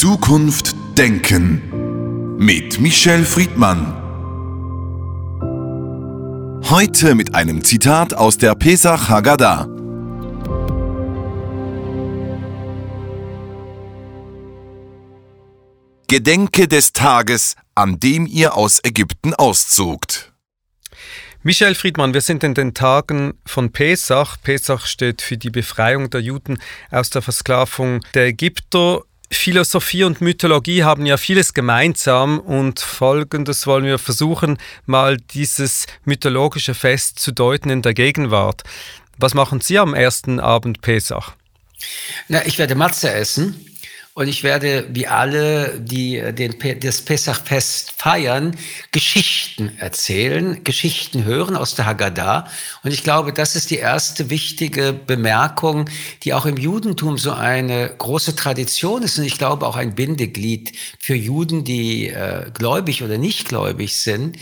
Zukunft denken mit Michel Friedmann. Heute mit einem Zitat aus der Pesach Haggadah. Gedenke des Tages, an dem ihr aus Ägypten auszogt. Michel Friedmann, wir sind in den Tagen von Pesach. Pesach steht für die Befreiung der Juden aus der Versklavung der Ägypter. Philosophie und Mythologie haben ja vieles gemeinsam und Folgendes wollen wir versuchen, mal dieses mythologische Fest zu deuten in der Gegenwart. Was machen Sie am ersten Abend Pesach? Na, ich werde Matze essen. Und ich werde, wie alle, die das Pesachfest feiern, Geschichten erzählen, Geschichten hören aus der Haggadah. Und ich glaube, das ist die erste wichtige Bemerkung, die auch im Judentum so eine große Tradition ist. Und ich glaube, auch ein Bindeglied für Juden, die gläubig oder nicht gläubig sind.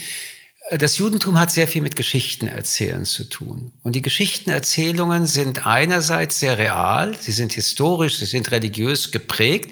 Das Judentum hat sehr viel mit Geschichtenerzählen zu tun. Und die Geschichtenerzählungen sind einerseits sehr real, sie sind historisch, sie sind religiös geprägt,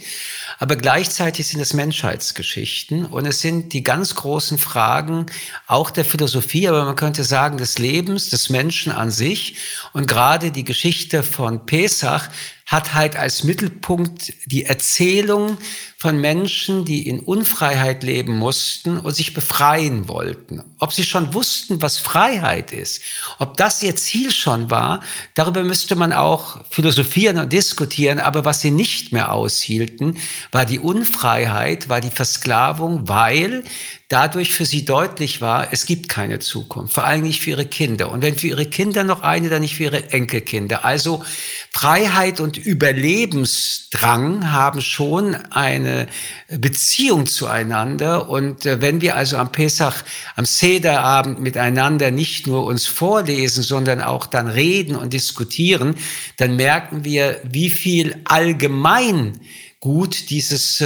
aber gleichzeitig sind es Menschheitsgeschichten und es sind die ganz großen Fragen auch der Philosophie, aber man könnte sagen des Lebens, des Menschen an sich. Und gerade die Geschichte von Pesach hat halt als Mittelpunkt die Erzählung von Menschen, die in Unfreiheit leben mussten und sich befreien wollten. Ob sie schon wussten, was Freiheit ist, ob das ihr Ziel schon war, darüber müsste man auch philosophieren und diskutieren. Aber was sie nicht mehr aushielten, war die Unfreiheit, war die Versklavung, weil dadurch für sie deutlich war, es gibt keine Zukunft, vor allem nicht für ihre Kinder. Und wenn für ihre Kinder noch eine, dann nicht für ihre Enkelkinder. Also Freiheit und Überlebensdrang haben schon eine Beziehung zueinander. Und wenn wir also am Pesach, am Sederabend miteinander nicht nur uns vorlesen, sondern auch dann reden und diskutieren, dann merken wir, wie viel allgemein gut dieses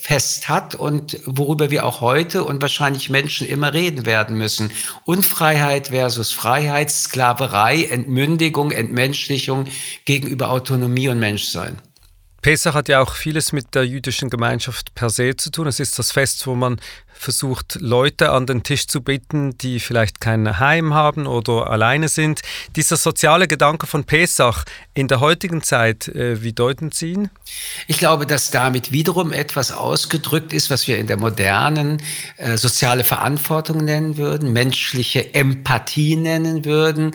Fest hat und worüber wir auch heute und wahrscheinlich Menschen immer reden werden müssen. Unfreiheit versus Freiheit, Sklaverei, Entmündigung, Entmenschlichung gegenüber Autonomie und Menschsein. Pesach hat ja auch vieles mit der jüdischen Gemeinschaft per se zu tun. Es ist das Fest, wo man versucht, Leute an den Tisch zu bitten, die vielleicht kein Heim haben oder alleine sind. Dieser soziale Gedanke von Pesach in der heutigen Zeit, wie deuten Sie ihn? Ich glaube, dass damit wiederum etwas ausgedrückt ist, was wir in der modernen soziale Verantwortung nennen würden, menschliche Empathie nennen würden,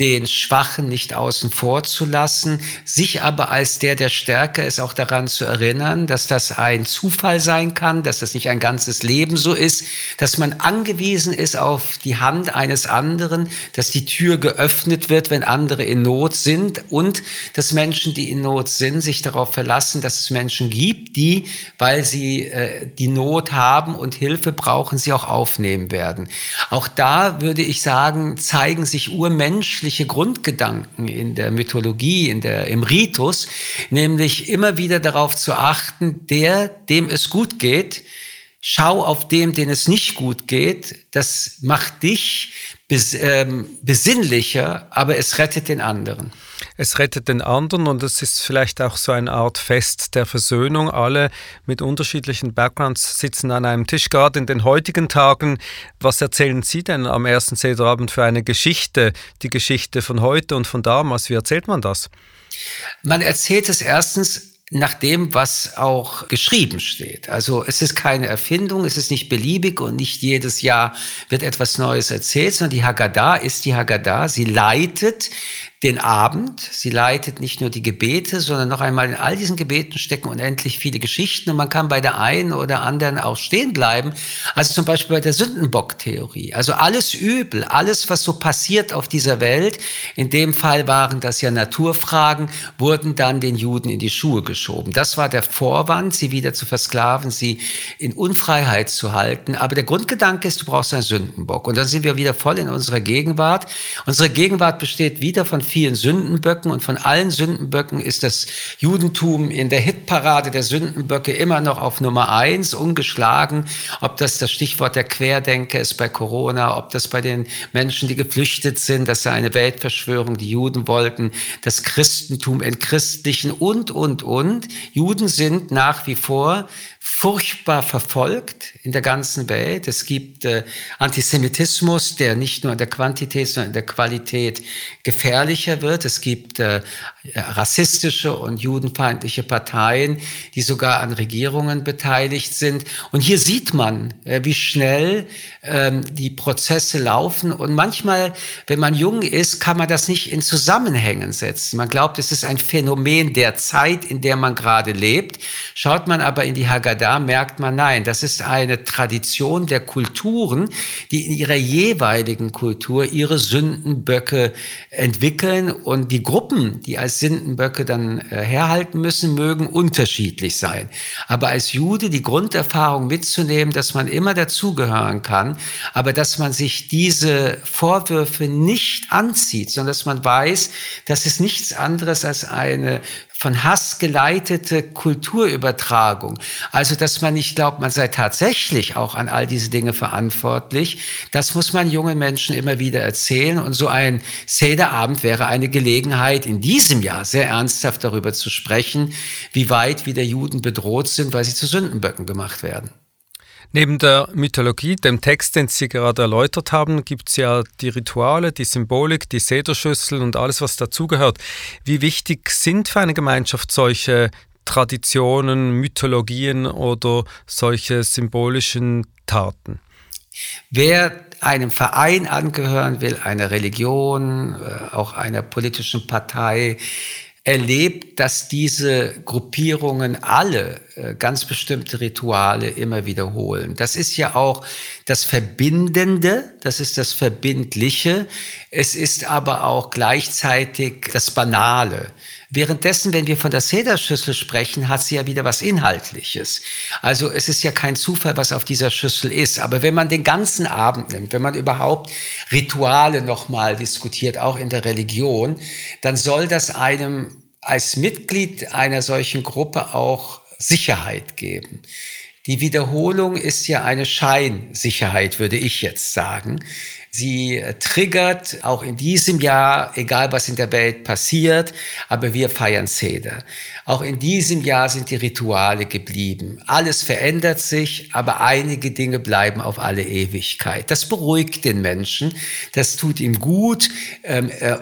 den Schwachen nicht außen vor zu lassen, sich aber als der Stärke ist, auch daran zu erinnern, dass das ein Zufall sein kann, dass das nicht ein ganzes Leben so ist, dass man angewiesen ist auf die Hand eines anderen, dass die Tür geöffnet wird, wenn andere in Not sind und dass Menschen, die in Not sind, sich darauf verlassen, dass es Menschen gibt, die, weil sie die Not haben und Hilfe brauchen, sie auch aufnehmen werden. Auch da würde ich sagen, zeigen sich urmenschliche Grundgedanken in der Mythologie, im Ritus, nämlich immer wieder darauf zu achten, dem es gut geht, schau auf den es nicht gut geht. Das macht dich besinnlicher, aber es rettet den anderen. Es rettet den anderen und es ist vielleicht auch so eine Art Fest der Versöhnung. Alle mit unterschiedlichen Backgrounds sitzen an einem Tisch, gerade in den heutigen Tagen. Was erzählen Sie denn am ersten Sederabend für eine Geschichte? Die Geschichte von heute und von damals, wie erzählt man das? Man erzählt es erstens nach dem, was auch geschrieben steht. Also es ist keine Erfindung, es ist nicht beliebig und nicht jedes Jahr wird etwas Neues erzählt, sondern die Haggadah ist die Haggadah. Sie leitet den Abend, sie leitet nicht nur die Gebete, sondern noch einmal in all diesen Gebeten stecken unendlich viele Geschichten und man kann bei der einen oder anderen auch stehen bleiben. Also zum Beispiel bei der Sündenbock-Theorie. Also alles Übel, alles, was so passiert auf dieser Welt, in dem Fall waren das ja Naturfragen, wurden dann den Juden in die Schuhe geschoben. Das war der Vorwand, sie wieder zu versklaven, sie in Unfreiheit zu halten. Aber der Grundgedanke ist, du brauchst einen Sündenbock. Und dann sind wir wieder voll in unserer Gegenwart. Unsere Gegenwart besteht wieder von vielen Sündenböcken und von allen Sündenböcken ist das Judentum in der Hitparade der Sündenböcke immer noch auf Nummer 1 ungeschlagen. Ob das Stichwort der Querdenker ist bei Corona, ob das bei den Menschen, die geflüchtet sind, dass da eine Weltverschwörung, die Juden wollten, das Christentum entchristlichen und. Juden sind nach wie vor furchtbar verfolgt in der ganzen Welt. Es gibt Antisemitismus, der nicht nur in der Quantität, sondern in der Qualität gefährlicher wird. Es gibt rassistische und judenfeindliche Parteien, die sogar an Regierungen beteiligt sind. Und hier sieht man, wie schnell die Prozesse laufen. Und manchmal, wenn man jung ist, kann man das nicht in Zusammenhängen setzen. Man glaubt, es ist ein Phänomen der Zeit, in der man gerade lebt. Schaut man aber in die Haggadah, merkt man, nein, das ist eine Tradition der Kulturen, die in ihrer jeweiligen Kultur ihre Sündenböcke entwickeln. Und die Gruppen, die als Sündenböcke dann herhalten müssen, mögen unterschiedlich sein. Aber als Jude die Grunderfahrung mitzunehmen, dass man immer dazugehören kann, aber dass man sich diese Vorwürfe nicht anzieht, sondern dass man weiß, das ist nichts anderes als eine von Hass geleitete Kulturübertragung. Also, dass man nicht glaubt, man sei tatsächlich auch an all diese Dinge verantwortlich, das muss man jungen Menschen immer wieder erzählen. Und so ein Sederabend wäre eine Gelegenheit, in diesem Jahr sehr ernsthaft darüber zu sprechen, wie weit wieder Juden bedroht sind, weil sie zu Sündenböcken gemacht werden. Neben der Mythologie, dem Text, den Sie gerade erläutert haben, gibt es ja die Rituale, die Symbolik, die Sederschüssel und alles, was dazugehört. Wie wichtig sind für eine Gemeinschaft solche Traditionen, Mythologien oder solche symbolischen Taten? Wer einem Verein angehören will, einer Religion, auch einer politischen Partei, erlebt, dass diese Gruppierungen alle ganz bestimmte Rituale immer wiederholen. Das ist ja auch das Verbindende, das ist das Verbindliche. Es ist aber auch gleichzeitig das Banale. Währenddessen, wenn wir von der Sederschüssel sprechen, hat sie ja wieder was Inhaltliches. Also es ist ja kein Zufall, was auf dieser Schüssel ist. Aber wenn man den ganzen Abend nimmt, wenn man überhaupt Rituale nochmal diskutiert, auch in der Religion, dann soll das einem als Mitglied einer solchen Gruppe auch Sicherheit geben. Die Wiederholung ist ja eine Scheinsicherheit, würde ich jetzt sagen. Sie triggert auch in diesem Jahr, egal was in der Welt passiert, aber wir feiern Seder. Auch in diesem Jahr sind die Rituale geblieben. Alles verändert sich, aber einige Dinge bleiben auf alle Ewigkeit. Das beruhigt den Menschen, das tut ihm gut.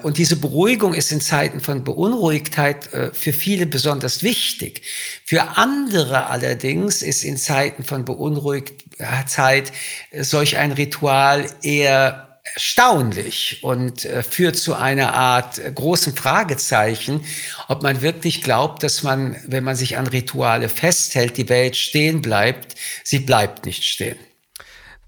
Und diese Beruhigung ist in Zeiten von Beunruhigtheit für viele besonders wichtig. Für andere allerdings ist in Zeiten von Beunruhigtheit solch ein Ritual eher erstaunlich und führt zu einer Art großen Fragezeichen, ob man wirklich glaubt, dass man, wenn man sich an Rituale festhält, die Welt stehen bleibt. Sie bleibt nicht stehen.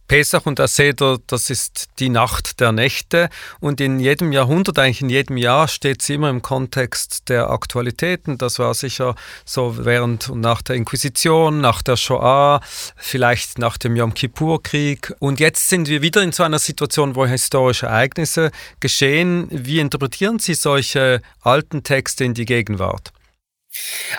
Pesach und der Seder, das ist die Nacht der Nächte und in jedem Jahrhundert, eigentlich in jedem Jahr, steht sie immer im Kontext der Aktualitäten. Das war sicher so während und nach der Inquisition, nach der Shoah, vielleicht nach dem Yom Kippur-Krieg. Und jetzt sind wir wieder in so einer Situation, wo historische Ereignisse geschehen. Wie interpretieren Sie solche alten Texte in die Gegenwart?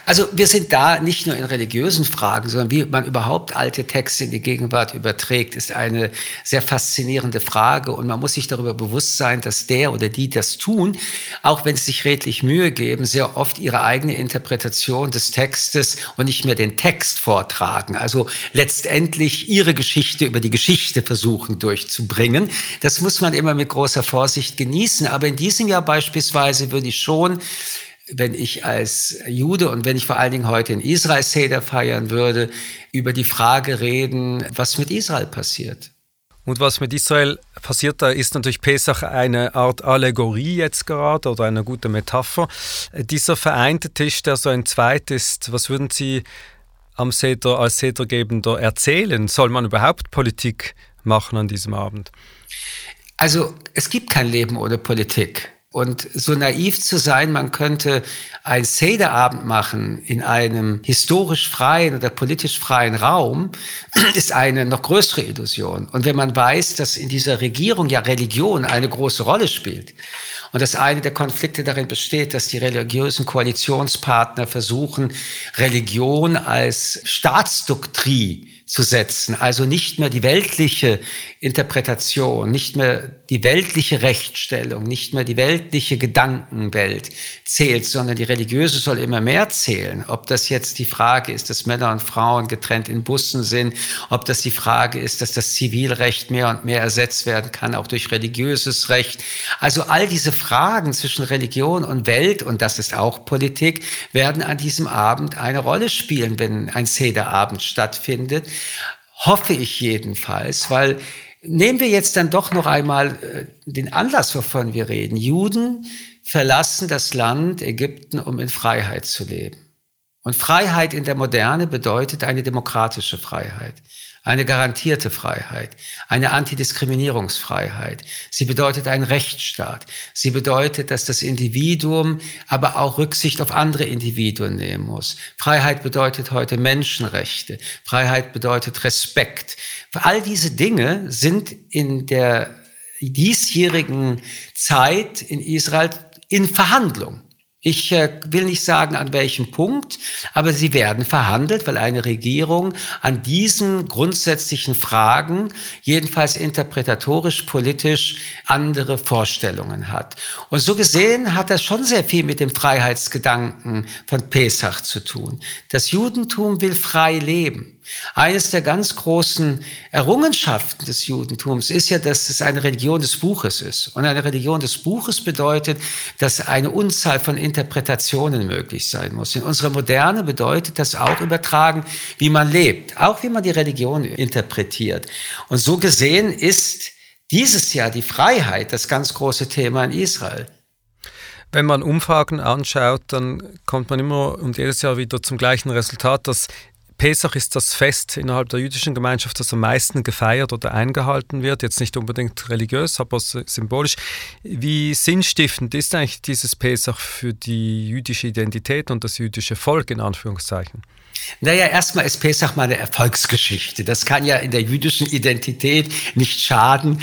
Also wir sind da nicht nur in religiösen Fragen, sondern wie man überhaupt alte Texte in die Gegenwart überträgt, ist eine sehr faszinierende Frage. Und man muss sich darüber bewusst sein, dass der oder die das tun, auch wenn sie sich redlich Mühe geben, sehr oft ihre eigene Interpretation des Textes und nicht mehr den Text vortragen. Also letztendlich ihre Geschichte über die Geschichte versuchen durchzubringen. Das muss man immer mit großer Vorsicht genießen. Aber in diesem Jahr beispielsweise würde ich schon, wenn ich als Jude und wenn ich vor allen Dingen heute in Israel Seder feiern würde, über die Frage reden, was mit Israel passiert. Und was mit Israel passiert, da ist natürlich Pesach eine Art Allegorie jetzt gerade oder eine gute Metapher. Dieser vereinte Tisch, der so ein Zweit ist, was würden Sie am Seder als Sedergebender erzählen? Soll man überhaupt Politik machen an diesem Abend? Also es gibt kein Leben ohne Politik. Und so naiv zu sein, man könnte einen Sederabend machen in einem historisch freien oder politisch freien Raum, ist eine noch größere Illusion. Und wenn man weiß, dass in dieser Regierung ja Religion eine große Rolle spielt und dass eine der Konflikte darin besteht, dass die religiösen Koalitionspartner versuchen, Religion als Staatsdoktrin zu setzen, also nicht mehr die weltliche Interpretation, nicht mehr die weltliche Rechtsstellung, nicht mehr die weltliche Gedankenwelt zählt, sondern die religiöse soll immer mehr zählen. Ob das jetzt die Frage ist, dass Männer und Frauen getrennt in Bussen sind, ob das die Frage ist, dass das Zivilrecht mehr und mehr ersetzt werden kann, auch durch religiöses Recht. Also all diese Fragen zwischen Religion und Welt, und das ist auch Politik, werden an diesem Abend eine Rolle spielen, wenn ein Sederabend stattfindet. Hoffe ich jedenfalls, weil nehmen wir jetzt dann doch noch einmal den Anlass, wovon wir reden. Juden verlassen das Land Ägypten, um in Freiheit zu leben. Und Freiheit in der Moderne bedeutet eine demokratische Freiheit, eine garantierte Freiheit, eine Antidiskriminierungsfreiheit. Sie bedeutet einen Rechtsstaat. Sie bedeutet, dass das Individuum aber auch Rücksicht auf andere Individuen nehmen muss. Freiheit bedeutet heute Menschenrechte. Freiheit bedeutet Respekt. All diese Dinge sind in der diesjährigen Zeit in Israel in Verhandlung. Ich will nicht sagen, an welchem Punkt, aber sie werden verhandelt, weil eine Regierung an diesen grundsätzlichen Fragen jedenfalls interpretatorisch, politisch andere Vorstellungen hat. Und so gesehen hat das schon sehr viel mit dem Freiheitsgedanken von Pesach zu tun. Das Judentum will frei leben. Eines der ganz großen Errungenschaften des Judentums ist ja, dass es eine Religion des Buches ist. Und eine Religion des Buches bedeutet, dass eine Unzahl von Interpretationen möglich sein muss. In unserer Moderne bedeutet das auch übertragen, wie man lebt, auch wie man die Religion interpretiert. Und so gesehen ist dieses Jahr die Freiheit das ganz große Thema in Israel. Wenn man Umfragen anschaut, dann kommt man immer und jedes Jahr wieder zum gleichen Resultat, dass Pesach ist das Fest innerhalb der jüdischen Gemeinschaft, das am meisten gefeiert oder eingehalten wird. Jetzt nicht unbedingt religiös, aber symbolisch. Wie sinnstiftend ist eigentlich dieses Pesach für die jüdische Identität und das jüdische Volk in Anführungszeichen? Naja, erstmal ist Pesach mal eine Erfolgsgeschichte. Das kann ja in der jüdischen Identität nicht schaden.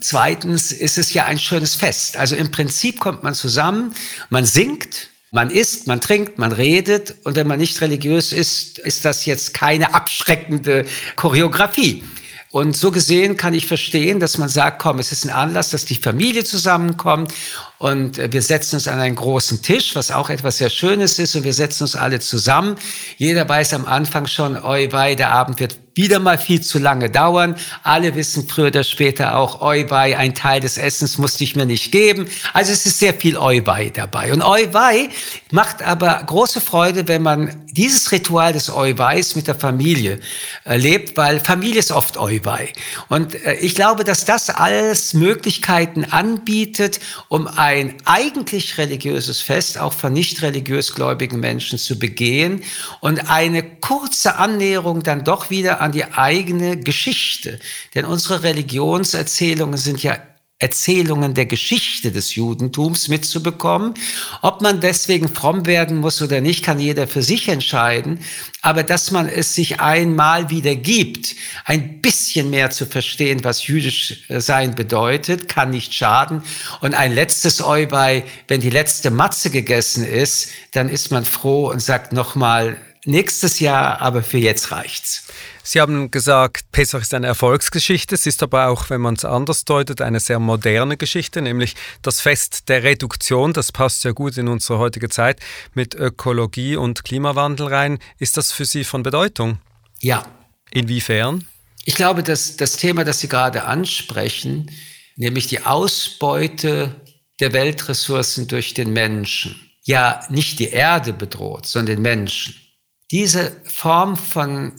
Zweitens ist es ja ein schönes Fest. Also im Prinzip kommt man zusammen, man singt, man isst, man trinkt, man redet, und wenn man nicht religiös ist, ist das jetzt keine abschreckende Choreografie. Und so gesehen kann ich verstehen, dass man sagt, komm, es ist ein Anlass, dass die Familie zusammenkommt und wir setzen uns an einen großen Tisch, was auch etwas sehr Schönes ist, und wir setzen uns alle zusammen. Jeder weiß am Anfang schon, Ojwei, der Abend wird wieder mal viel zu lange dauern. Alle wissen früher oder später auch, Ojwei, ein Teil des Essens musste ich mir nicht geben. Also es ist sehr viel Ojwei dabei. Und Ojwei macht aber große Freude, wenn man dieses Ritual des Ojweis mit der Familie lebt, weil Familie ist oft Ojwei. Und ich glaube, dass das alles Möglichkeiten anbietet, um ein eigentlich religiöses Fest auch von nicht religiös gläubigen Menschen zu begehen und eine kurze Annäherung dann doch wieder an die eigene Geschichte. Denn unsere Religionserzählungen sind ja Erzählungen der Geschichte des Judentums mitzubekommen. Ob man deswegen fromm werden muss oder nicht, kann jeder für sich entscheiden. Aber dass man es sich einmal wieder gibt, ein bisschen mehr zu verstehen, was jüdisch sein bedeutet, kann nicht schaden. Und ein letztes Ojwei, wenn die letzte Matze gegessen ist, dann ist man froh und sagt nochmal, nächstes Jahr, aber für jetzt reicht's. Sie haben gesagt, Pesach ist eine Erfolgsgeschichte. Es ist aber auch, wenn man es anders deutet, eine sehr moderne Geschichte, nämlich das Fest der Reduktion. Das passt ja gut in unsere heutige Zeit mit Ökologie und Klimawandel rein. Ist das für Sie von Bedeutung? Ja. Inwiefern? Ich glaube, dass das Thema, das Sie gerade ansprechen, nämlich die Ausbeute der Weltressourcen durch den Menschen, ja nicht die Erde bedroht, sondern den Menschen. Diese Form von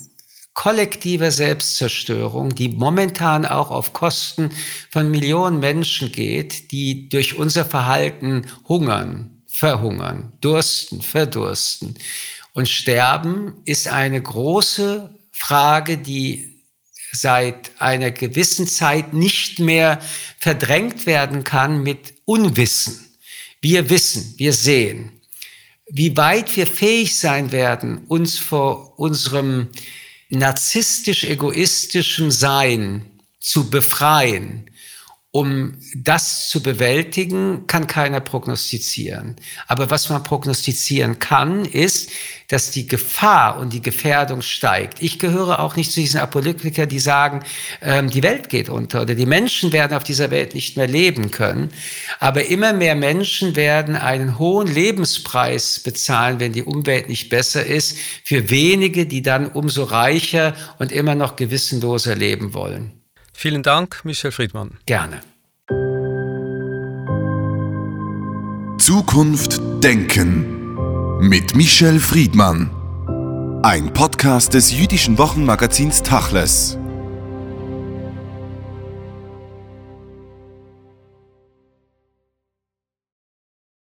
kollektiver Selbstzerstörung, die momentan auch auf Kosten von Millionen Menschen geht, die durch unser Verhalten hungern, verhungern, dursten, verdursten und sterben, ist eine große Frage, die seit einer gewissen Zeit nicht mehr verdrängt werden kann mit Unwissen. Wir wissen, wir sehen. Wie weit wir fähig sein werden, uns vor unserem narzisstisch-egoistischen Sein zu befreien, um das zu bewältigen, kann keiner prognostizieren. Aber was man prognostizieren kann, ist, dass die Gefahr und die Gefährdung steigt. Ich gehöre auch nicht zu diesen Apokalyptikern, die sagen, die Welt geht unter oder die Menschen werden auf dieser Welt nicht mehr leben können. Aber immer mehr Menschen werden einen hohen Lebenspreis bezahlen, wenn die Umwelt nicht besser ist, für wenige, die dann umso reicher und immer noch gewissenloser leben wollen. Vielen Dank, Michel Friedmann. Gerne. Zukunft denken mit Michel Friedmann. Ein Podcast des jüdischen Wochenmagazins Tachles.